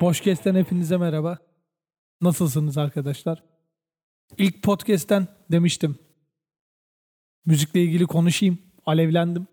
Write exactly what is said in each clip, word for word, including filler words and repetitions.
Boşkes'ten hepinize merhaba. Nasılsınız arkadaşlar? İlk podcast'ten demiştim, müzikle ilgili konuşayım, alevlendim.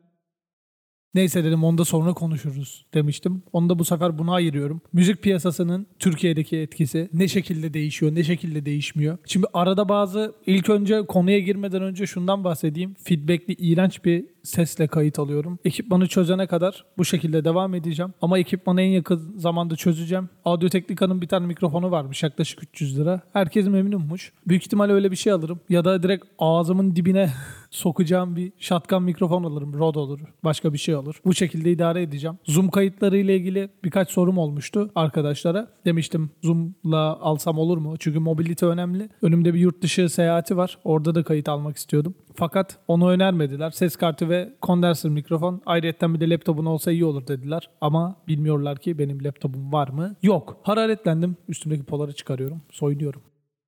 Neyse dedim, onda sonra konuşuruz demiştim. Onu da bu sefer buna ayırıyorum. Müzik piyasasının Türkiye'deki etkisi ne şekilde değişiyor, ne şekilde değişmiyor. Şimdi arada bazı, ilk önce konuya girmeden önce şundan bahsedeyim. Feedback'li iğrenç bir sesle kayıt alıyorum. Ekipmanı çözene kadar bu şekilde devam edeceğim. Ama ekipmanı en yakın zamanda çözeceğim. Audio Technica'nın bir tane mikrofonu varmış, yaklaşık üç yüz lira. Herkes memnunmuş. Büyük ihtimalle öyle bir şey alırım. Ya da direkt ağzımın dibine sokacağım bir shotgun mikrofon alırım. Rode olur, başka bir şey olur. Bu şekilde idare edeceğim. Zoom kayıtları ile ilgili birkaç sorum olmuştu arkadaşlara. Demiştim Zoom'la alsam olur mu? Çünkü mobilite önemli. Önümde bir yurt dışı seyahati var. Orada da kayıt almak istiyordum. Fakat onu önermediler. Ses kartı ve kondenser mikrofon. Ayrıca bir de laptopun olsa iyi olur dediler. Ama bilmiyorlar ki benim laptopum var mı? Yok. Hararetlendim. Üstümdeki poları çıkarıyorum. Soyunuyorum.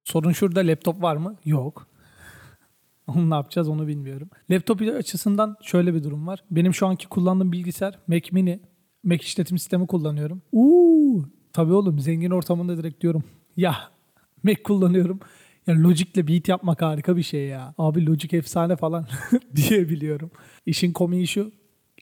Sorun şurada, laptop var mı? Yok. Onu ne yapacağız onu bilmiyorum. Laptop açısından şöyle bir durum var. Benim şu anki kullandığım bilgisayar Mac Mini. Mac işletim sistemi kullanıyorum. Uuu. Tabii oğlum, zengin ortamında direkt diyorum. Ya Mac kullanıyorum. Ya Logic'le beat yapmak harika bir şey ya. Abi Logic efsane falan diyebiliyorum. İşin komiği şu.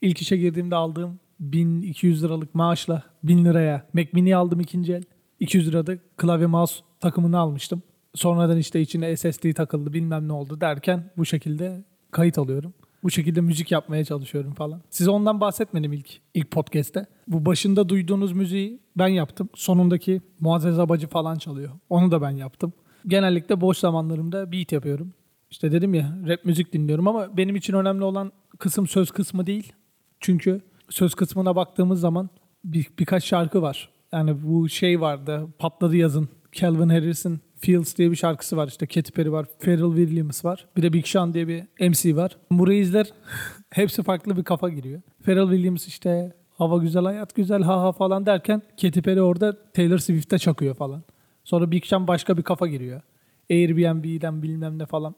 İlk işe girdiğimde aldığım bin iki yüz liralık maaşla bin liraya Mac Mini aldım ikinci el. iki yüz lirada klavye mouse takımını almıştım. Sonradan işte içine S S D takıldı, bilmem ne oldu derken bu şekilde kayıt alıyorum. Bu şekilde müzik yapmaya çalışıyorum falan. Size ondan bahsetmedim ilk ilk podcast'te. Bu başında duyduğunuz müziği ben yaptım. Sonundaki Muazzez Abacı falan çalıyor. Onu da ben yaptım. Genellikle boş zamanlarımda beat yapıyorum. İşte dedim ya, rap müzik dinliyorum ama benim için önemli olan kısım söz kısmı değil. Çünkü söz kısmına baktığımız zaman bir, birkaç şarkı var. Yani bu şey vardı, patladı yazın. Calvin Harrison Fields diye bir şarkısı var. İşte Katy Perry var. Pharrell Williams var. Bir de Big Sean diye bir M C var. Burayı izler. Hepsi farklı bir kafa giriyor. Pharrell Williams işte hava güzel, hayat güzel, ha ha falan derken Katy Perry orada Taylor Swift'e çakıyor falan. Sonra Big Sean başka bir kafa giriyor. Airbnb'den bilmem ne falan.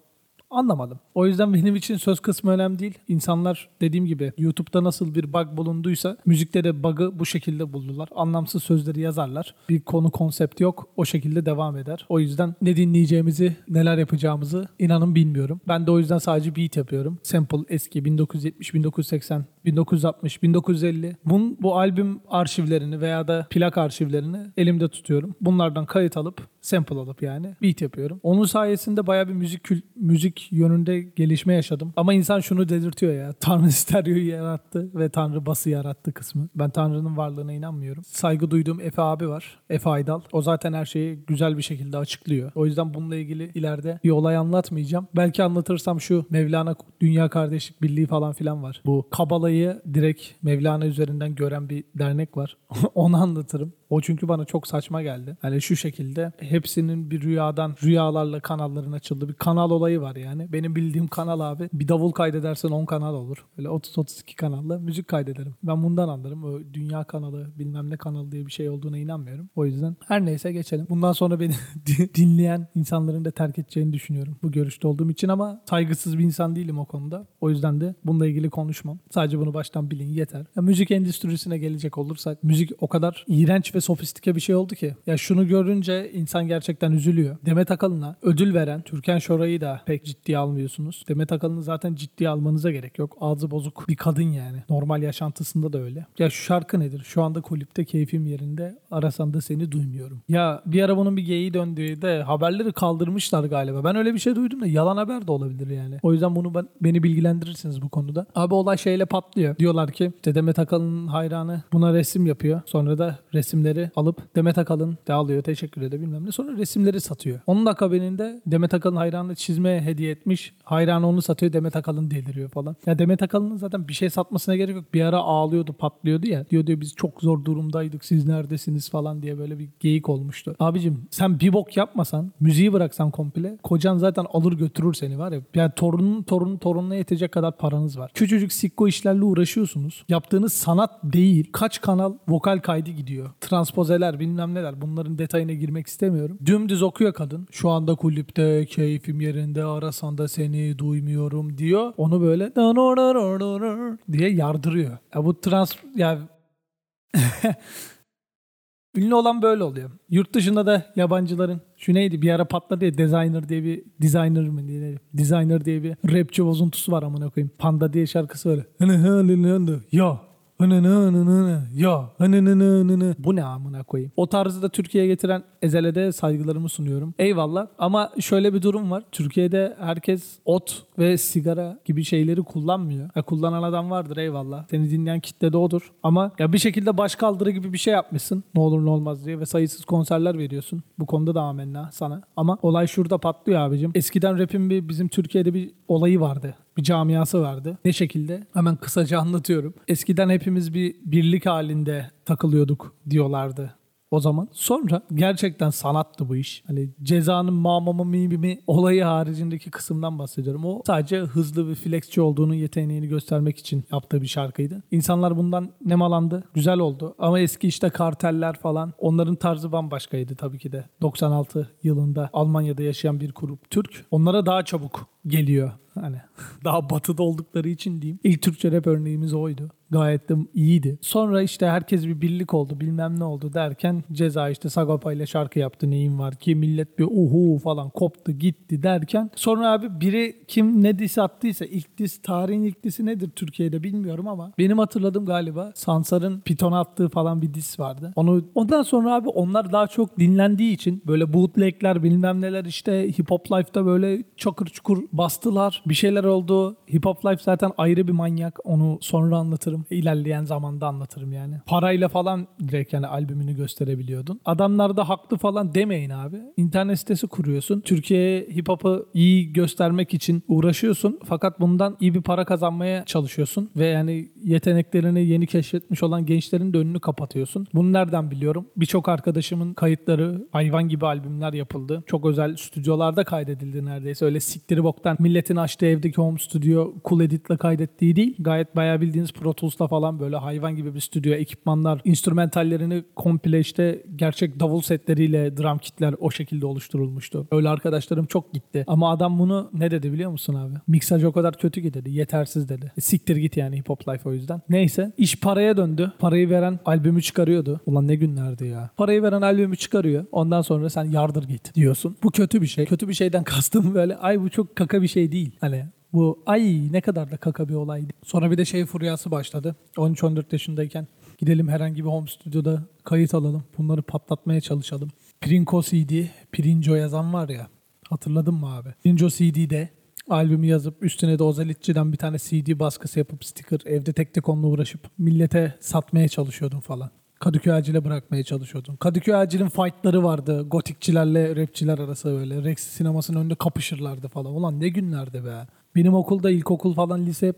Anlamadım. O yüzden benim için söz kısmı önemli değil. İnsanlar, dediğim gibi, YouTube'da nasıl bir bug bulunduysa müzikte de bug'ı bu şekilde buldular. Anlamsız sözleri yazarlar. Bir konu, konsept yok. O şekilde devam eder. O yüzden ne dinleyeceğimizi, neler yapacağımızı inanın bilmiyorum. Ben de o yüzden sadece beat yapıyorum. Sample eski bin dokuz yüz yetmiş, bin dokuz yüz seksen, bin dokuz yüz altmış, bin dokuz yüz elli. Bunun, bu albüm arşivlerini veya da plak arşivlerini elimde tutuyorum. Bunlardan kayıt alıp, sample alıp yani beat yapıyorum. Onun sayesinde bayağı bir müzik kül- müzik yönünde gelişme yaşadım. Ama insan şunu delirtiyor ya. Tanrı stereoyu yarattı ve Tanrı bası yarattı kısmı. Ben Tanrı'nın varlığına inanmıyorum. Saygı duyduğum Efe abi var. Efe Aydal. O zaten her şeyi güzel bir şekilde açıklıyor. O yüzden bununla ilgili ileride bir olay anlatmayacağım. Belki anlatırsam şu Mevlana Dünya Kardeşlik Birliği falan filan var. Bu Kabala'yı direkt Mevlana üzerinden gören bir dernek var. Onu anlatırım. O çünkü bana çok saçma geldi. Yani şu şekilde hepsinin bir rüyadan, rüyalarla kanalların açıldı. Bir kanal olayı var yani. Benim bildiğim kanal abi. Bir davul kaydedersen on kanal olur. Böyle otuz otuz iki kanalla müzik kaydederim. Ben bundan anlarım. O dünya kanalı, bilmem ne kanalı diye bir şey olduğuna inanmıyorum. O yüzden her neyse geçelim. Bundan sonra beni dinleyen insanların da terk edeceğini düşünüyorum. Bu görüşte olduğum için, ama saygısız bir insan değilim o konuda. O yüzden de bununla ilgili konuşmam. Sadece bunu baştan bilin yeter. Ya, müzik endüstrisine gelecek olursak, müzik o kadar iğrenç ve sofistike bir şey oldu ki. Ya şunu görünce insan gerçekten üzülüyor. Demet Akalın'a ödül veren Türkan Şoray'ı da pek ciddiye almıyorsunuz. Demet Akalın'ı zaten ciddiye almanıza gerek yok. Ağzı bozuk bir kadın yani. Normal yaşantısında da öyle. Ya şu şarkı nedir? Şu anda kulüpte keyfim yerinde, arasan da seni duymuyorum. Ya bir ara bunun bir geyiği döndüğü de haberleri kaldırmışlar galiba. Ben öyle bir şey duydum da yalan haber de olabilir yani. O yüzden bunu ben, beni bilgilendirirsiniz bu konuda. Abi olay şeyle patlıyor. Diyorlar ki işte Demet Akalın'ın hayranı buna resim yapıyor. Sonra da resimleri alıp Demet Akalın de alıyor, teşekkür ede bilmem ne. Sonra resimleri satıyor. Onun akabininde Demet Akalın hayranını çizmeye hediye etmiş. Hayranı onu satıyor. Demet Akalın deliriyor falan. Ya Demet Akalın'ın zaten bir şey satmasına gerek yok. Bir ara ağlıyordu, patlıyordu ya. Diyor diyor biz çok zor durumdaydık. Siz neredesiniz falan diye böyle bir geyik olmuştu. Abicim sen bir bok yapmasan, müziği bıraksan komple, kocan zaten alır götürür seni var ya. Yani torunun torunun torununa yetecek kadar paranız var. Küçücük sikko işlerle uğraşıyorsunuz. Yaptığınız sanat değil. Kaç kanal vokal kaydı gidiyor. Trans transpozeler bilmem neler, bunların detayına girmek istemiyorum. Dümdüz okuyor kadın. Şu anda kulüpte keyfim yerinde, arasan da seni duymuyorum diyor. Onu böyle diye yardırıyor. Ya bu trans... Ya... Ünlü olan böyle oluyor. Yurt dışında da yabancıların şu neydi bir ara patladı ya designer diye bir designer mı diye designer diye bir rapçi bozuntusu var amına koyayım. Panda diye şarkısı var. Ya ya bu ne amına koyayım. O tarzı da Türkiye'ye getiren Ezele'de saygılarımı sunuyorum. Eyvallah ama şöyle bir durum var. Türkiye'de herkes ot ve sigara gibi şeyleri kullanmıyor. Ya kullanan adam vardır eyvallah. Seni dinleyen kitle de odur. Ama ya bir şekilde başkaldırı gibi bir şey yapmışsın. Ne olur ne olmaz diye ve sayısız konserler veriyorsun. Bu konuda da amenna sana. Ama olay şurada patlıyor abicim. Eskiden rap'in bir bizim Türkiye'de bir olayı vardı. Bir camiası vardı. Ne şekilde? Hemen kısaca anlatıyorum. Eskiden hepimiz bir birlik halinde takılıyorduk diyorlardı o zaman. Sonra gerçekten sanattı bu iş. Hani Ceza'nın mamamı mimimi olayı haricindeki kısımdan bahsediyorum. O sadece hızlı ve flexçi olduğunun yeteneğini göstermek için yaptığı bir şarkıydı. İnsanlar bundan nemalandı. Güzel oldu. Ama eski işte karteller falan onların tarzı bambaşkaydı tabii ki de. doksan altı yılında Almanya'da yaşayan bir grup Türk. Onlara daha çabuk geliyor. Hani daha batıda oldukları için diyeyim. İlk Türkçe rap örneğimiz oydu. Gayet de iyiydi. Sonra işte herkes bir birlik oldu bilmem ne oldu derken Ceza işte Sagopa ile şarkı yaptı neyim var ki millet bir uhu falan koptu gitti derken. Sonra abi biri kim ne diss attıysa ilk diss tarihin ilk dissi nedir Türkiye'de bilmiyorum ama benim hatırladığım galiba Sansar'ın Python'a attığı falan bir diss vardı. Onu ondan sonra abi onlar daha çok dinlendiği için böyle bootleg'ler bilmem neler işte Hip Hop Life'da böyle çakır çukur bastılar. Bir şeyler oldu. Hip Hop Life zaten ayrı bir manyak. Onu sonra anlatırım. İlerleyen zamanda anlatırım yani. Parayla falan direkt yani albümünü gösterebiliyordun. Adamlar da haklı falan demeyin abi. İnternet sitesi kuruyorsun. Türkiye'ye hip hop'u iyi göstermek için uğraşıyorsun. Fakat bundan iyi bir para kazanmaya çalışıyorsun. Ve yani yeteneklerini yeni keşfetmiş olan gençlerin de önünü kapatıyorsun. Bunu nereden biliyorum? Birçok arkadaşımın kayıtları hayvan gibi albümler yapıldı. Çok özel stüdyolarda kaydedildi neredeyse. Öyle siktiri boktan milletin aşırı İşte evdeki home studio cool edit'le kaydettiği değil. Gayet bayağı bildiğiniz Pro Tools'la falan böyle hayvan gibi bir stüdyo, ekipmanlar, instrumentallerini komple işte gerçek davul setleriyle drum kitler o şekilde oluşturulmuştu. Öyle arkadaşlarım çok gitti. Ama adam bunu ne dedi biliyor musun abi? Miksaj o kadar kötü ki dedi. Yetersiz dedi. E, siktir git yani Hip Hop Life o yüzden. Neyse. İş paraya döndü. Parayı veren albümü çıkarıyordu. Ulan ne günlerdi ya. Parayı veren albümü çıkarıyor. Ondan sonra sen yardır git diyorsun. Bu kötü bir şey. Kötü bir şeyden kastım böyle. Ay bu çok kaka bir şey değil. Hani bu ay ne kadar da kaka bir olaydı. Sonra bir de şey furyası başladı. on üç on dört yaşındayken gidelim herhangi bir home stüdyoda kayıt alalım. Bunları patlatmaya çalışalım. Pirinco C D, Pirinco yazan var ya. Hatırladın mı abi? Pirinco C D'de albümü yazıp üstüne de Ozalitçi'den bir tane C D baskısı yapıp sticker evde tek tek onunla uğraşıp millete satmaya çalışıyordum falan. Kadıköy Acil'e bırakmaya çalışıyordum. Kadıköy Acil'in fightları vardı. Gotikçilerle rapçiler arası böyle. Rex sinemasının önünde kapışırlardı falan. Ulan ne günlerdi be. Benim okulda ilkokul falan lise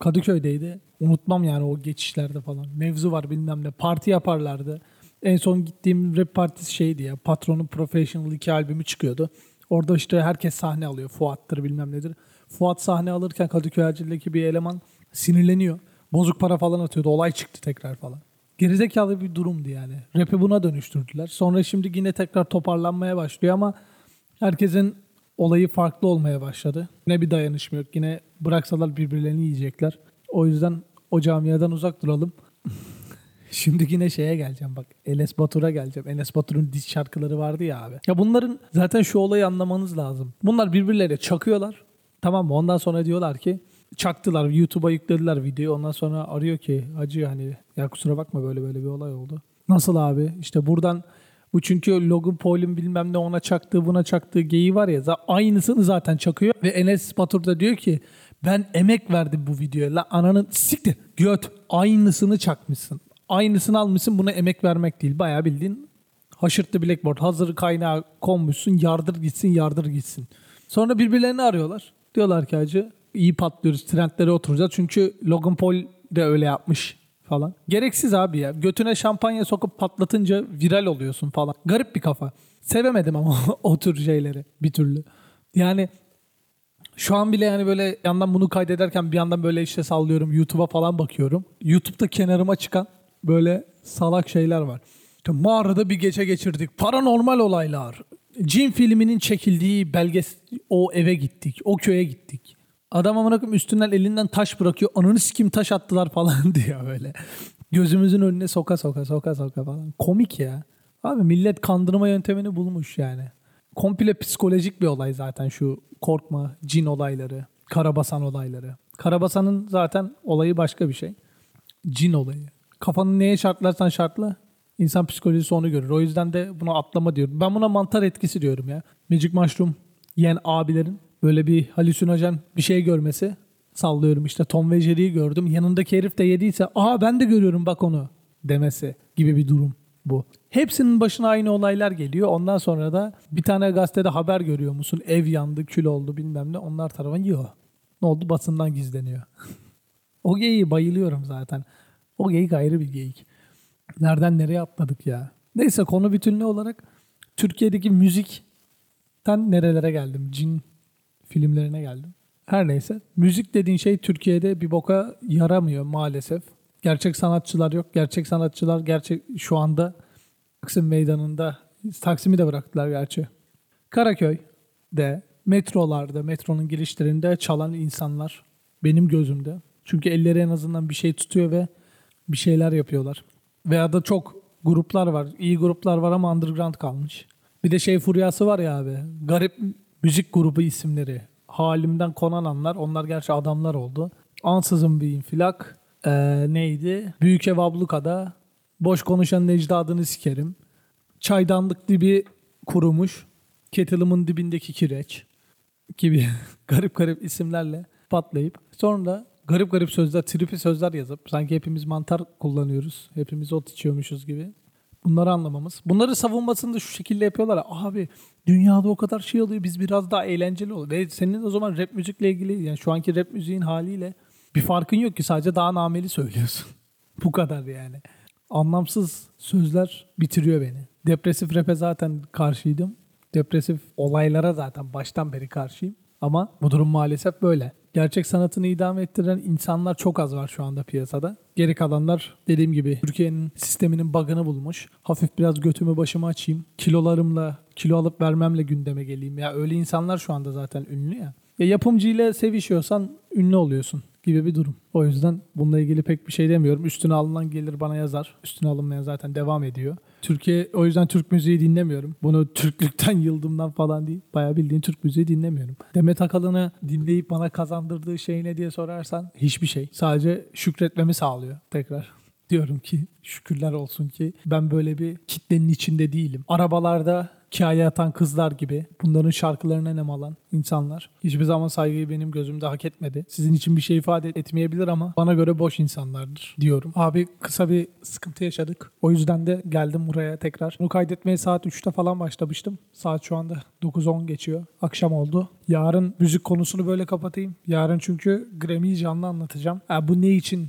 Kadıköy'deydi. Unutmam yani o geçişlerde falan. Mevzu var bilmem ne. Parti yaparlardı. En son gittiğim rap partisi şeydi ya. Patron'un Professional iki albümü çıkıyordu. Orada işte herkes sahne alıyor. Fuat'tır bilmem nedir. Fuat sahne alırken Kadıköy Acil'deki bir eleman sinirleniyor. Bozuk para falan atıyordu. Olay çıktı tekrar falan. Gerizekalı bir durumdu yani. Rap'i buna dönüştürdüler. Sonra şimdi yine tekrar toparlanmaya başlıyor ama herkesin olayı farklı olmaya başladı. Yine bir dayanışma yok. Yine bıraksalar birbirlerini yiyecekler. O yüzden o camiadan uzak duralım. Şimdi yine şeye geleceğim bak. Enes Batur'a geleceğim. Enes Batur'un diss şarkıları vardı ya abi. Ya bunların zaten şu olayı anlamanız lazım. Bunlar birbirleriyle çakıyorlar. Tamam mı? Ondan sonra diyorlar ki çaktılar. YouTube'a yüklediler videoyu. Ondan sonra arıyor ki acıyor hani ya kusura bakma böyle böyle bir olay oldu. Nasıl abi? İşte buradan bu çünkü Logan Paul'un bilmem ne ona çaktığı buna çaktığı geyiği var ya aynısını zaten çakıyor. Ve Enes Batur da diyor ki ben emek verdim bu videoya. La ananın siktir göt aynısını çakmışsın. Aynısını almışsın buna emek vermek değil. Bayağı bildiğin haşırtlı blackboard hazır kaynağı konmuşsun yardır gitsin yardır gitsin. Sonra birbirlerini arıyorlar. Diyorlar ki hacı iyi patlıyoruz trendlere oturacağız. Çünkü Logan Paul de öyle yapmış falan. Gereksiz abi ya. Götüne şampanya sokup patlatınca viral oluyorsun falan. Garip bir kafa. Sevemedim ama o tür şeyleri bir türlü. Yani şu an bile yani böyle yandan bunu kaydederken bir yandan böyle işte sallıyorum YouTube'a falan bakıyorum. YouTube'da kenarıma çıkan böyle salak şeyler var. İşte mağarada bir gece geçirdik. Paranormal olaylar. Cin filminin çekildiği belges o eve gittik. O köye gittik. Adam amına koyayım üstünden elinden taş bırakıyor. Ananı sikim taş attılar falan diyor böyle. Gözümüzün önüne soka soka soka soka falan. Komik ya. Abi millet kandırma yöntemini bulmuş yani. Komple psikolojik bir olay zaten şu korkma, cin olayları, karabasan olayları. Karabasanın zaten olayı başka bir şey. Cin olayı. Kafanı neye şartlarsan şartla, insan psikolojisi onu görür. O yüzden de buna atlama diyorum. Ben buna mantar etkisi diyorum ya. Magic mushroom yiyen abilerin böyle bir halüsinojen bir şey görmesi. Sallıyorum işte Tom ve Jerry'yi gördüm. Yanındaki herif de yediyse, aha ben de görüyorum bak onu demesi gibi bir durum bu. Hepsinin başına aynı olaylar geliyor. Ondan sonra da bir tane gazetede haber görüyor musun? Ev yandı, kül oldu bilmem ne. Onlar tarafından yiyor. Ne oldu? Basından gizleniyor. O geyiği bayılıyorum zaten. O geyik ayrı bir geyik. Nereden nereye atladık ya? Neyse konu bütünlüğü olarak Türkiye'deki müzikten nerelere geldim? Cin filmlerine geldim. Her neyse. Müzik dediğin şey Türkiye'de bir boka yaramıyor maalesef. Gerçek sanatçılar yok. Gerçek sanatçılar gerçek şu anda Taksim Meydanı'nda, Taksim'i de bıraktılar gerçi. Karaköy'de, metrolarda, metronun girişlerinde çalan insanlar benim gözümde. Çünkü elleri en azından bir şey tutuyor ve bir şeyler yapıyorlar. Veya da çok gruplar var. İyi gruplar var ama underground kalmış. Bir de şey furyası var ya abi. Garip müzik grubu isimleri. Halimden konananlar. Onlar gerçi adamlar oldu. Ansızın bir infilak. Ee, neydi? Büyük Ev Abluka'da. Boş konuşanın ecdadını sikerim. Çaydanlık dibi kurumuş. Kettle'ımın dibindeki kireç. Gibi garip garip isimlerle patlayıp. Sonra da garip garip sözler, tripi sözler yazıp sanki hepimiz mantar kullanıyoruz. Hepimiz ot içiyormuşuz gibi. Bunları anlamamız. Bunları savunmasını da şu şekilde yapıyorlar. Abi dünyada o kadar şey oluyor. Biz biraz daha eğlenceli oluyor. Ve senin o zaman rap müzikle ilgili yani şu anki rap müziğin haliyle bir farkın yok ki. Sadece daha nameli söylüyorsun. Bu kadar yani. Anlamsız sözler bitiriyor beni. Depresif rap'e zaten karşıydım. Depresif olaylara zaten baştan beri karşıyım. Ama bu durum maalesef böyle. Gerçek sanatını idame ettiren insanlar çok az var şu anda piyasada. Geri kalanlar dediğim gibi Türkiye'nin sisteminin bug'ını bulmuş. Hafif biraz götümü başıma açayım. Kilolarımla, kilo alıp vermemle gündeme geleyim. Ya öyle insanlar şu anda zaten ünlü ya. Ya yapımcıyla sevişiyorsan ünlü oluyorsun gibi bir durum. O yüzden bununla ilgili pek bir şey demiyorum. Üstüne alınan gelir bana yazar. Üstüne alınmayan zaten devam ediyor. Türkiye, o yüzden Türk müziği dinlemiyorum. Bunu Türklükten yıldımdan falan değil. Bayağı bildiğin Türk müziği dinlemiyorum. Demet Akalın'ı dinleyip bana kazandırdığı şey ne diye sorarsan hiçbir şey. Sadece şükretmemi sağlıyor tekrar. Diyorum ki şükürler olsun ki ben böyle bir kitlenin içinde değilim. Arabalarda kaya atan kızlar gibi bunların şarkılarına nem alan insanlar hiçbir zaman saygıyı benim gözümde hak etmedi. Sizin için bir şey ifade etmeyebilir ama bana göre boş insanlardır diyorum. Abi kısa bir sıkıntı yaşadık. O yüzden de geldim buraya tekrar. Bunu kaydetmeye saat üçte falan başlamıştım. Saat şu anda dokuz on geçiyor. Akşam oldu. Yarın müzik konusunu böyle kapatayım. Yarın çünkü Grammy'yi canlı anlatacağım. Yani bu ne için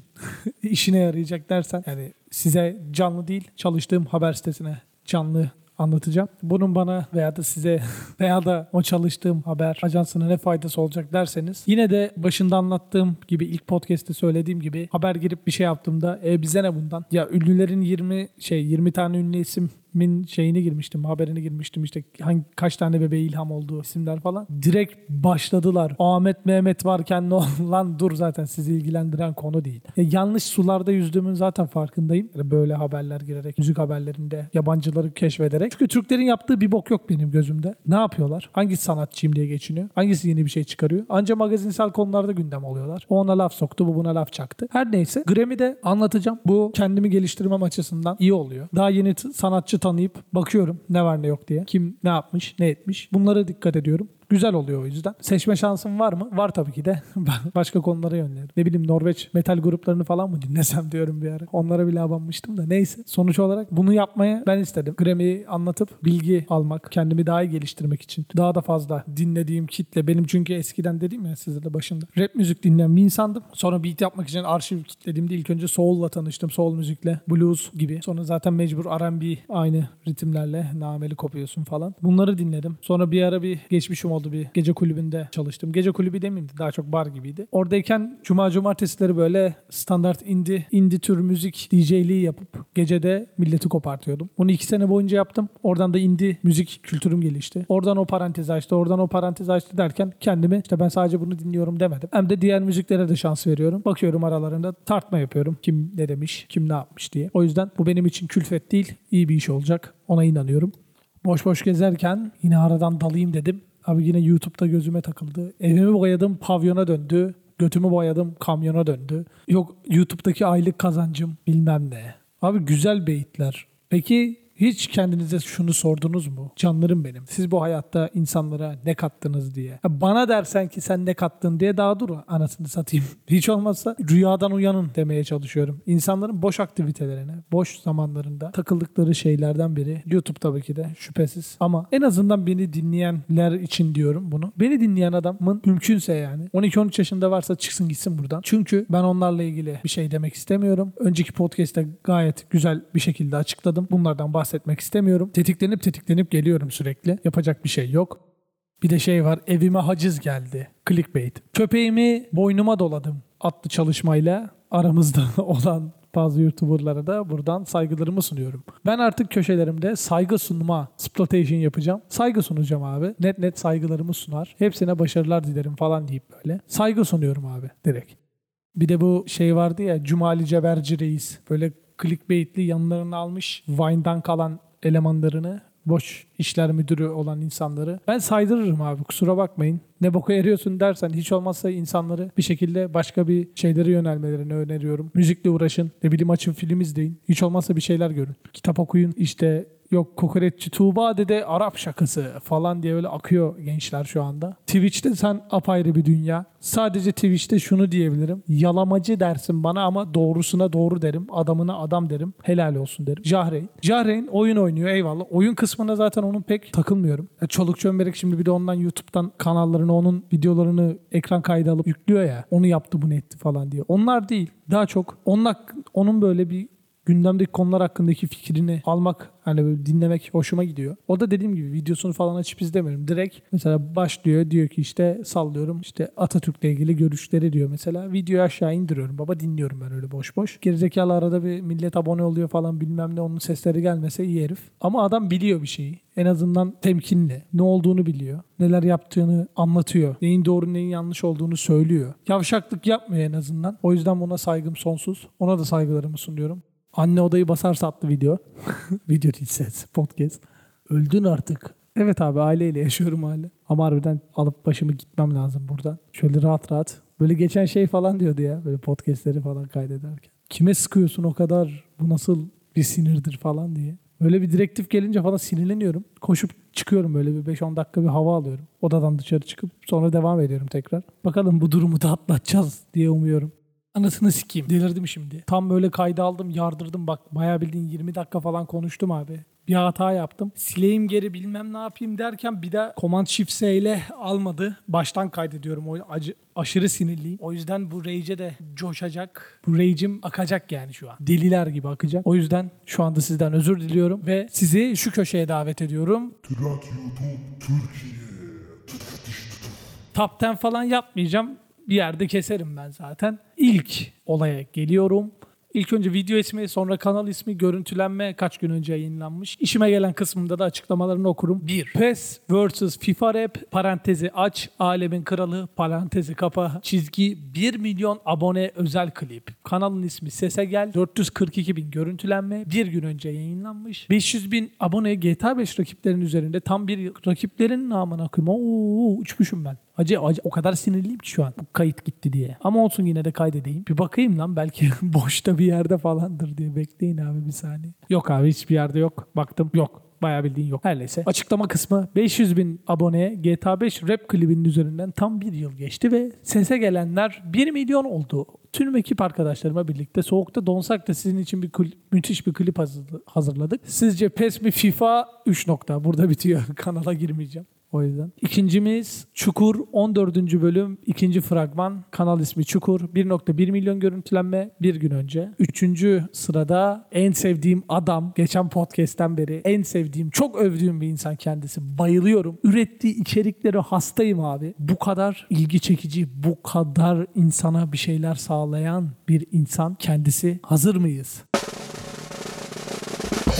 işine yarayacak dersen yani size canlı değil çalıştığım haber sitesine canlı anlatacağım. Bunun bana veya da size veya da o çalıştığım haber ajansına ne faydası olacak derseniz yine de başında anlattığım gibi ilk podcast'te söylediğim gibi haber girip bir şey yaptığımda e bize ne bundan? Ya ünlülerin yirmi şey yirmi tane ünlü ismin şeyini girmiştim, haberini girmiştim işte hangi kaç tane bebeğe ilham olduğu isimler falan. Direkt başladılar. Ahmet Mehmet varken ne oldu lan dur zaten sizi ilgilendiren konu değil. Ya yanlış sularda yüzdüğümün zaten farkındayım. Böyle haberler girerek müzik haberlerinde yabancıları keşfederek. Çünkü Türklerin yaptığı bir bok yok benim gözümde. Ne yapıyorlar? Hangisi sanatçıyım diye geçiniyor? Hangisi yeni bir şey çıkarıyor? Anca magazinsel konularda gündem oluyorlar. O ona laf soktu, bu buna laf çaktı. Her neyse. Grammy'de anlatacağım. Bu kendimi geliştirmem açısından iyi oluyor. Daha yeni t- sanatçı tanıyıp bakıyorum ne var ne yok diye. Kim ne yapmış, ne etmiş? Bunlara dikkat ediyorum. Güzel oluyor o yüzden. Seçme şansım var mı? Var tabii ki de. Başka konulara yönlenirim. Ne bileyim Norveç metal gruplarını falan mı dinlesem diyorum bir ara. Onlara bile abanmıştım da neyse. Sonuç olarak bunu yapmaya ben istedim. Grammy'yi anlatıp bilgi almak, kendimi daha iyi geliştirmek için. Daha da fazla dinlediğim kitle. Benim çünkü eskiden dedim ya size de başında. Rap müzik dinleyen bir insandım. Sonra beat yapmak için arşiv kitlediğimde ilk önce soul'la tanıştım. Soul müzikle, blues gibi. Sonra zaten mecbur R and B aynı ritimlerle nameli kopuyorsun falan. Bunları dinledim. Sonra bir ara bir geçmişim oldu. oldu bir gece kulübünde çalıştım. Gece kulübü demeyeyim de daha çok bar gibiydi. Oradayken cuma cumartesileri böyle standart indie, indie tür müzik D J'liği yapıp gecede milleti kopartıyordum. Bunu iki sene boyunca yaptım. Oradan da indie müzik kültürüm gelişti. Oradan o parantez açtı, oradan o parantez açtı derken kendimi işte ben sadece bunu dinliyorum demedim. Hem de diğer müziklere de şans veriyorum. Bakıyorum aralarında tartma yapıyorum. Kim ne demiş, kim ne yapmış diye. O yüzden bu benim için külfet değil, iyi bir iş olacak. Ona inanıyorum. Boş boş gezerken yine aradan dalayım dedim. Abi yine YouTube'da gözüme takıldı. Evimi boyadım, pavyona döndü. Götümü boyadım, kamyona döndü. Yok YouTube'daki aylık kazancım bilmem ne. Abi güzel beyitler. Peki hiç kendinize şunu sordunuz mu? Canlarım benim. Siz bu hayatta insanlara ne kattınız diye. Bana dersen ki sen ne kattın diye daha dur anasını satayım. Hiç olmazsa rüyadan uyanın demeye çalışıyorum. İnsanların boş aktivitelerine, boş zamanlarında takıldıkları şeylerden biri. YouTube tabii ki de şüphesiz. Ama en azından beni dinleyenler için diyorum bunu. Beni dinleyen adamın mümkünse yani on iki on üç yaşında varsa çıksın gitsin buradan. Çünkü ben onlarla ilgili bir şey demek istemiyorum. Önceki podcast'te gayet güzel bir şekilde açıkladım. Bunlardan bahsediyorum. Etmek istemiyorum. Tetiklenip tetiklenip geliyorum sürekli. Yapacak bir şey yok. Bir de şey var. Evime haciz geldi. Clickbait. Köpeğimi boynuma doladım adlı çalışmayla aramızda olan bazı YouTuber'lara da buradan saygılarımı sunuyorum. Ben artık köşelerimde saygı sunma exploitation yapacağım. Saygı sunacağım abi. Net net saygılarımı sunar. Hepsine başarılar dilerim falan deyip böyle. Saygı sunuyorum abi direkt. Bir de bu şey vardı ya Cumali Ceberci Reis. Böyle clickbait'li yanlarını almış Vine'dan kalan elemanlarını, boş işler müdürü olan insanları. Ben saydırırım abi kusura bakmayın. Ne boka eriyorsun dersen hiç olmazsa insanları bir şekilde başka bir şeylere yönelmelerini öneriyorum. Müzikle uğraşın, ne bileyim açın film izleyin. Hiç olmazsa bir şeyler görün. Kitap okuyun işte yok kokoreççi Tuğba dede Arap şakası falan diye böyle akıyor gençler şu anda. Twitch'te sen apayrı bir dünya. Sadece Twitch'te şunu diyebilirim. Yalamacı dersin bana ama doğrusuna doğru derim. Adamına adam derim. Helal olsun derim. Jahreyn. Jahreyn oyun oynuyor eyvallah. Oyun kısmına zaten onun pek takılmıyorum. Ya Çoluk Çömberek şimdi bir de ondan YouTube'dan kanallarını onun videolarını ekran kaydı alıp yüklüyor ya. Onu yaptı bunu etti falan diye. Onlar değil. Daha çok onun, onun böyle bir gündemdeki konular hakkındaki fikrini almak, hani böyle dinlemek hoşuma gidiyor. O da dediğim gibi videosunu falan açıp izlemiyorum. Direkt mesela başlıyor diyor ki işte sallıyorum işte Atatürk'le ilgili görüşleri diyor mesela. Videoyu aşağı indiriyorum baba dinliyorum ben öyle boş boş. Gerizekalı arada bir millet abone oluyor falan bilmem ne onun sesleri gelmese iyi herif. Ama adam biliyor bir şeyi. En azından temkinli. Ne olduğunu biliyor. Neler yaptığını anlatıyor. Neyin doğru neyin yanlış olduğunu söylüyor. Yavşaklık yapmıyor en azından. O yüzden buna saygım sonsuz. Ona da saygılarımı sunuyorum. Anne odayı basarsa attı video. Video değil ses. Podcast. Öldün artık. Evet abi aileyle yaşıyorum hala. Ama harbiden alıp başımı gitmem lazım buradan. Şöyle rahat rahat. Böyle geçen şey falan diyordu ya. Böyle podcastleri falan kaydederken. Kime sıkıyorsun o kadar? Bu nasıl bir sinirdir falan diye. Böyle bir direktif gelince falan sinirleniyorum. Koşup çıkıyorum böyle bir beş on dakika bir hava alıyorum. Odadan dışarı çıkıp sonra devam ediyorum tekrar. Bakalım bu durumu da atlatacağız diye umuyorum. Anasını sikeyim. Delirdim şimdi. Tam böyle kayda aldım, yardırdım. Bak bayağı bildiğin yirmi dakika falan konuştum abi. Bir hata yaptım. Sileyim geri bilmem ne yapayım derken bir de Command Shift S ile almadı. Baştan kaydediyorum. O acı, aşırı sinirliyim. O yüzden bu rage'e de coşacak. Bu rage'im akacak yani şu an. Deliler gibi akacak. O yüzden şu anda sizden özür diliyorum ve sizi şu köşeye davet ediyorum. Trend YouTube Türkiye. Top on falan yapmayacağım. Bir yerde keserim ben zaten. İlk olaya geliyorum. İlk önce video ismi, sonra kanal ismi, görüntülenme kaç gün önce yayınlanmış. İşime gelen kısmında da açıklamalarını okurum. bir. PES vs FIFA Rap, parantezi aç, alemin kralı, parantezi kapa, çizgi bir milyon abone özel klip. Kanalın ismi Sese Gel, dört yüz kırk iki bin görüntülenme, bir gün önce yayınlanmış. beş yüz bin abone G T A beş rakiplerin üzerinde, tam bir rakiplerin namına kıyma. Ooo uçmuşum ben. Acı, acı o kadar sinirliyim ki şu an bu kayıt gitti diye. Ama olsun yine de kaydedeyim. Bir bakayım lan belki boşta bir yerde falandır diye. Bekleyin abi bir saniye. Yok abi hiçbir yerde yok. Baktım yok. Bayağı bildiğin yok. Her neyse. Açıklama kısmı beş yüz bin aboneye G T A beş rap klibinin üzerinden tam bir yıl geçti ve sese gelenler bir milyon oldu. Tüm ekip arkadaşlarıma birlikte soğukta donsak da sizin için bir klip, müthiş bir klip hazırladık. Sizce PES mi FIFA? üç nokta. Burada bitiyor. Kanala girmeyeceğim. O yüzden. İkincimiz Çukur on dördüncü bölüm ikinci fragman. Kanal ismi Çukur. bir nokta bir milyon görüntülenme bir gün önce. Üçüncü sırada en sevdiğim adam. Geçen podcast'ten beri en sevdiğim, çok övdüğüm bir insan kendisi. Bayılıyorum. Ürettiği içeriklere hastayım abi. Bu kadar ilgi çekici, bu kadar insana bir şeyler sağlayan bir insan kendisi. Hazır mıyız?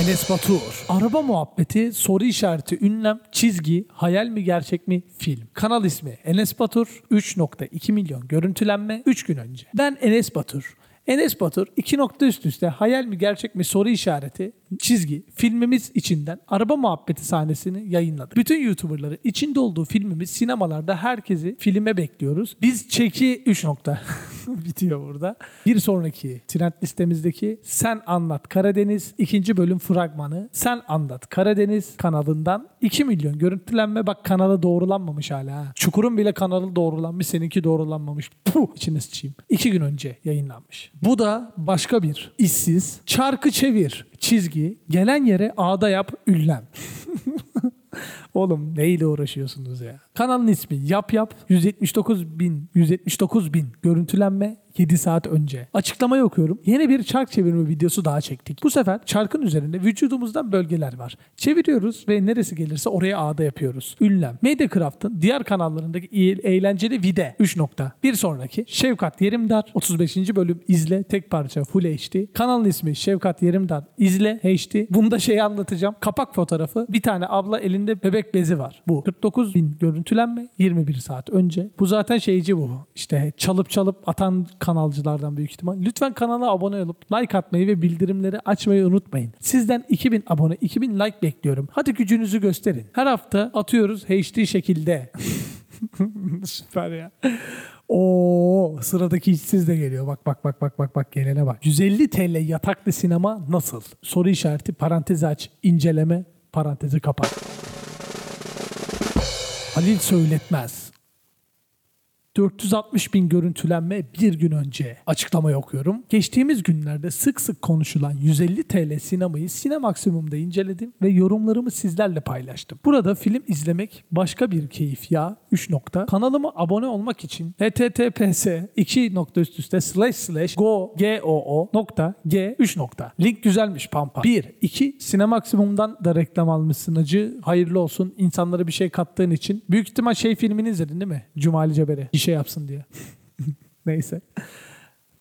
Enes Batur. Araba muhabbeti, soru işareti, ünlem, çizgi, hayal mi gerçek mi, film. Kanal ismi Enes Batur. üç nokta iki milyon görüntülenme üç gün önce. Ben Enes Batur. Enes Batur iki nokta üst üste hayal mi gerçek mi soru işareti çizgi filmimiz içinden araba muhabbeti sahnesini yayınladık. Bütün YouTuber'ları içinde olduğu filmimiz sinemalarda herkesi filme bekliyoruz. Biz çeki üç nokta bitiyor burada. Bir sonraki trend listemizdeki Sen Anlat Karadeniz ikinci bölüm fragmanı Sen Anlat Karadeniz kanalından iki milyon görüntülenme. Bak kanala doğrulanmamış hala. Ha. Çukur'un bile kanalı doğrulanmış. Seninki doğrulanmamış. Puh içine sıçayım. iki gün önce yayınlanmış. Bu da başka bir işsiz. Çarkı çevir, çizgi, gelen yere ağda yap, ünlem. Oğlum neyle uğraşıyorsunuz ya? Kanalın ismi Yap Yap. yüz yetmiş dokuz bin görüntülenme yedi saat önce. Açıklamayı okuyorum. Yeni bir çark çevirme videosu daha çektik. Bu sefer çarkın üzerinde vücudumuzdan bölgeler var. Çeviriyoruz ve neresi gelirse oraya ağda yapıyoruz. Ünlem. Mediacraft'ın diğer kanallarındaki eğlenceli vide. üç nokta. Bir sonraki Şevkat Yerimdar. otuz beşinci bölüm izle. Tek parça Full H D. Kanalın ismi Şevkat Yerimdar. İzle H D. Bunda şeyi anlatacağım. Kapak fotoğrafı. Bir tane abla elinde bebek bezi var. Bu. kırk dokuz bin görüntülenme. yirmi bir saat önce. Bu zaten şeyci bu. İşte çalıp çalıp atan kanalcılardan büyük ihtimal. Lütfen kanala abone olup like atmayı ve bildirimleri açmayı unutmayın. Sizden iki bin abone, iki bin like bekliyorum. Hadi gücünüzü gösterin. Her hafta atıyoruz H D şekilde. Süper ya. Ooo sıradaki işsiz de geliyor. Bak bak bak bak bak bak gelene bak. yüz elli TL yataklı sinema nasıl? Soru işareti parantezi aç, inceleme parantezi kapat. Halil Söyletmez. dört yüz altmış bin görüntülenme bir gün önce. Açıklamayı okuyorum. Geçtiğimiz günlerde sık sık konuşulan yüz elli TL sinemayı Sinemaksimum'da inceledim ve yorumlarımı sizlerle paylaştım. Burada film izlemek başka bir keyif ya. üç nokta. Kanalıma abone olmak için https iki nokta üst üste slash slash go goo nokta g üç nokta. Link güzelmiş pampa. bir iki Sinemaksimum'dan da reklam almışsın acı. Hayırlı olsun. İnsanlara bir şey kattığın için. Büyük ihtimal şey filmini izledin değil mi? Cumali Cebere. Şey yapsın diye. Neyse.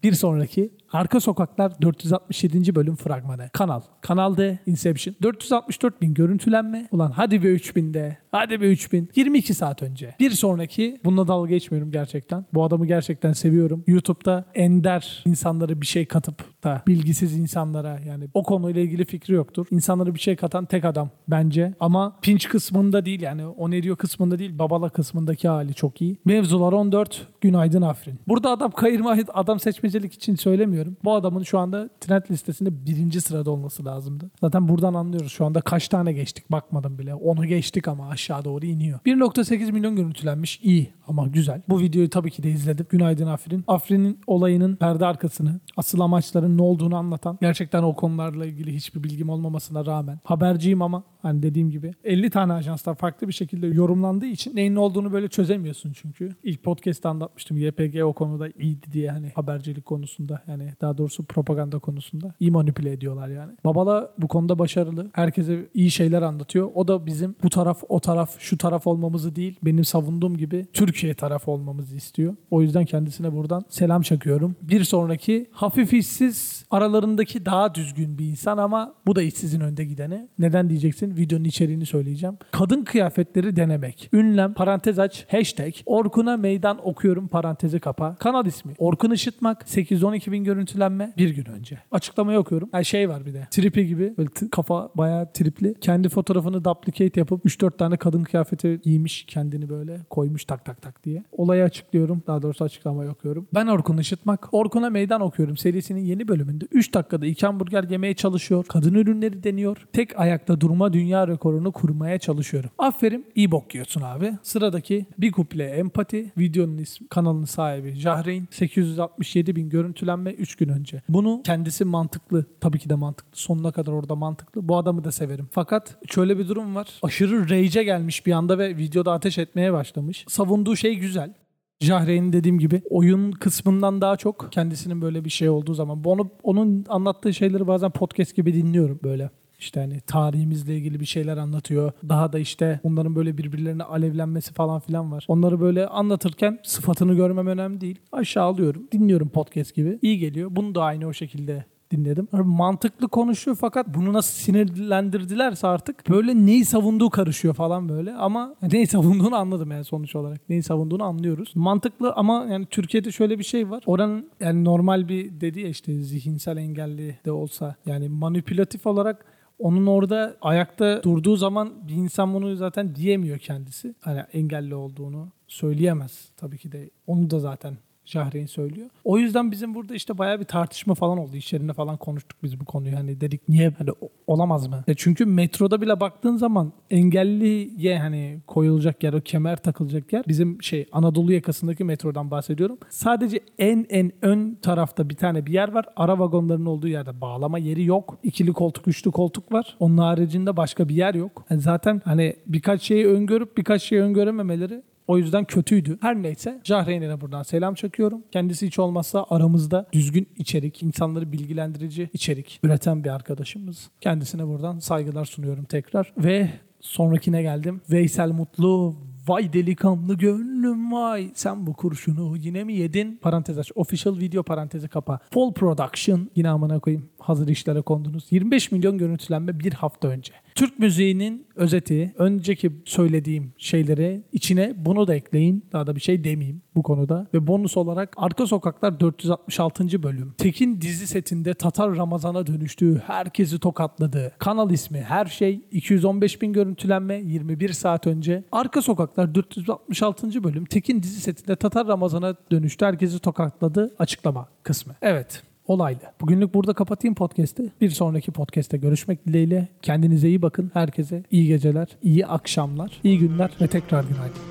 Bir sonraki Arka Sokaklar dört yüz altmış yedinci bölüm fragmanı. Kanal. Kanal D. Inception. dört yüz altmış dört bin görüntülenme. Ulan hadi be üç binde. Hadi be üç bin. yirmi iki saat önce. Bir sonraki. Bununla dalga geçmiyorum gerçekten. Bu adamı gerçekten seviyorum. YouTube'da ender insanlara bir şey katıp da bilgisiz insanlara yani o konuyla ilgili fikri yoktur. İnsanlara bir şey katan tek adam bence. Ama pinç kısmında değil yani oneriyor kısmında değil. Babala kısmındaki hali çok iyi. Mevzular on dört. Günaydın Afrin. Burada adam kayırma adam seçmecelik için söylemiyor. Bu adamın şu anda trend listesinde birinci sırada olması lazımdı. Zaten buradan anlıyoruz. Şu anda kaç tane geçtik bakmadım bile. onu geçtik ama aşağı doğru iniyor. bir nokta sekiz milyon görüntülenmiş. İyi ama güzel. Bu videoyu tabii ki de izledim. Günaydın Afrin. Afrin'in olayının perde arkasını, asıl amaçların ne olduğunu anlatan, gerçekten o konularla ilgili hiçbir bilgim olmamasına rağmen haberciyim ama hani dediğim gibi elli tane ajanstan farklı bir şekilde yorumlandığı için neyin ne olduğunu böyle çözemiyorsun çünkü. İlk podcast'ta anlatmıştım. Y P G o konuda iyiydi diye hani habercilik konusunda yani daha doğrusu propaganda konusunda iyi manipüle ediyorlar yani. Babala bu konuda başarılı. Herkese iyi şeyler anlatıyor. O da bizim bu taraf, o taraf, şu taraf olmamızı değil, benim savunduğum gibi Türkiye tarafı olmamızı istiyor. O yüzden kendisine buradan selam çakıyorum. Bir sonraki hafif işsiz aralarındaki daha düzgün bir insan ama bu da işsizin önde gideni. Neden diyeceksin? Videonun içeriğini söyleyeceğim. Kadın kıyafetleri denemek. Ünlem, parantez aç, hashtag, Orkun'a meydan okuyorum, parantezi kapa. Kanal ismi Orkun Işıtmak, sekiz yüz on iki bin görüntü görüntülenme bir gün önce. Açıklamayı okuyorum. Her yani şey var bir de. Tripi gibi. Böyle t- kafa bayağı tripli. Kendi fotoğrafını duplicate yapıp üç dört tane kadın kıyafeti giymiş. Kendini böyle koymuş tak tak tak diye. Olayı açıklıyorum. Daha doğrusu açıklamayı okuyorum. Ben Orkun Işıtmak. Orkun'a meydan okuyorum serisinin yeni bölümünde üç dakikada iki hamburger yemeye çalışıyor. Kadın ürünleri deniyor. Tek ayakta durma dünya rekorunu kurmaya çalışıyorum. Aferin. İyi bok yiyorsun abi. Sıradaki bir kuple empati. Videonun ismi, kanalın sahibi Jahreyn. sekiz yüz altmış yedi bin görüntülenme. üç üç gün önce. Bunu kendisi mantıklı. Tabii ki de mantıklı. Sonuna kadar orada mantıklı. Bu adamı da severim. Fakat şöyle bir durum var. Aşırı rage'e gelmiş bir anda ve videoda ateş etmeye başlamış. Savunduğu şey güzel. Jahre'nin dediğim gibi oyun kısmından daha çok kendisinin böyle bir şey olduğu zaman. Onu, onun anlattığı şeyleri bazen podcast gibi dinliyorum böyle. İşte hani tarihimizle ilgili bir şeyler anlatıyor. Daha da işte onların böyle birbirlerine alevlenmesi falan filan var. Onları böyle anlatırken sıfatını görmem önemli değil. Aşağı alıyorum. Dinliyorum podcast gibi. İyi geliyor. Bunu da aynı o şekilde dinledim. Mantıklı konuşuyor fakat bunu nasıl sinirlendirdilerse artık böyle neyi savunduğu karışıyor falan böyle. Ama neyi savunduğunu anladım yani sonuç olarak. Neyi savunduğunu anlıyoruz. Mantıklı ama yani Türkiye'de şöyle bir şey var. Oranın yani normal bir dedi ya işte zihinsel engelli de olsa yani manipülatif olarak onun orada ayakta durduğu zaman bir insan bunu zaten diyemiyor kendisi. Hani engelli olduğunu söyleyemez tabii ki de. Onu da zaten Jahreyn söylüyor. O yüzden bizim burada işte bayağı bir tartışma falan oldu. İş yerinde falan konuştuk biz bu konuyu. Hani dedik niye hani olamaz mı? E çünkü metroda bile baktığın zaman engelliye hani koyulacak yer, o kemer takılacak yer. Bizim şey Anadolu yakasındaki metrodan bahsediyorum. Sadece en en ön tarafta bir tane bir yer var. Ara vagonlarının olduğu yerde bağlama yeri yok. İkili koltuk, üçlü koltuk var. Onun haricinde başka bir yer yok. Yani zaten hani birkaç şeyi öngörüp birkaç şeyi öngörememeleri o yüzden kötüydü. Her neyse Jahreyn'e buradan selam çakıyorum. Kendisi hiç olmazsa aramızda düzgün içerik, insanları bilgilendirici içerik üreten bir arkadaşımız. Kendisine buradan saygılar sunuyorum tekrar. Ve sonrakine geldim. Veysel Mutlu. Vay delikanlı gönlüm vay. Sen bu kurşunu yine mi yedin? Parantez aç. Official video parantezi kapa. Fall Production. Yine amına koyayım. Hazır işlere kondunuz. yirmi beş milyon görüntülenme bir hafta önce. Türk müziğinin özeti. Önceki söylediğim şeyleri içine bunu da ekleyin. Daha da bir şey demeyeyim bu konuda. Ve bonus olarak Arka Sokaklar dört yüz altmış altıncı bölüm. Tekin dizi setinde Tatar Ramazan'a dönüştüğü, herkesi tokatladığı, kanal ismi her şey iki yüz on beş bin görüntülenme yirmi bir saat önce. Arka Sokaklar dört yüz altmış altıncı bölüm. Tekin dizi setinde Tatar Ramazan'a dönüştü, herkesi tokatladı açıklama kısmı. Evet. Olaylı. Bugünlük burada kapatayım podcast'i. Bir sonraki podcast'te görüşmek dileğiyle. Kendinize iyi bakın. Herkese iyi geceler, iyi akşamlar, iyi günler ve tekrar günaydın.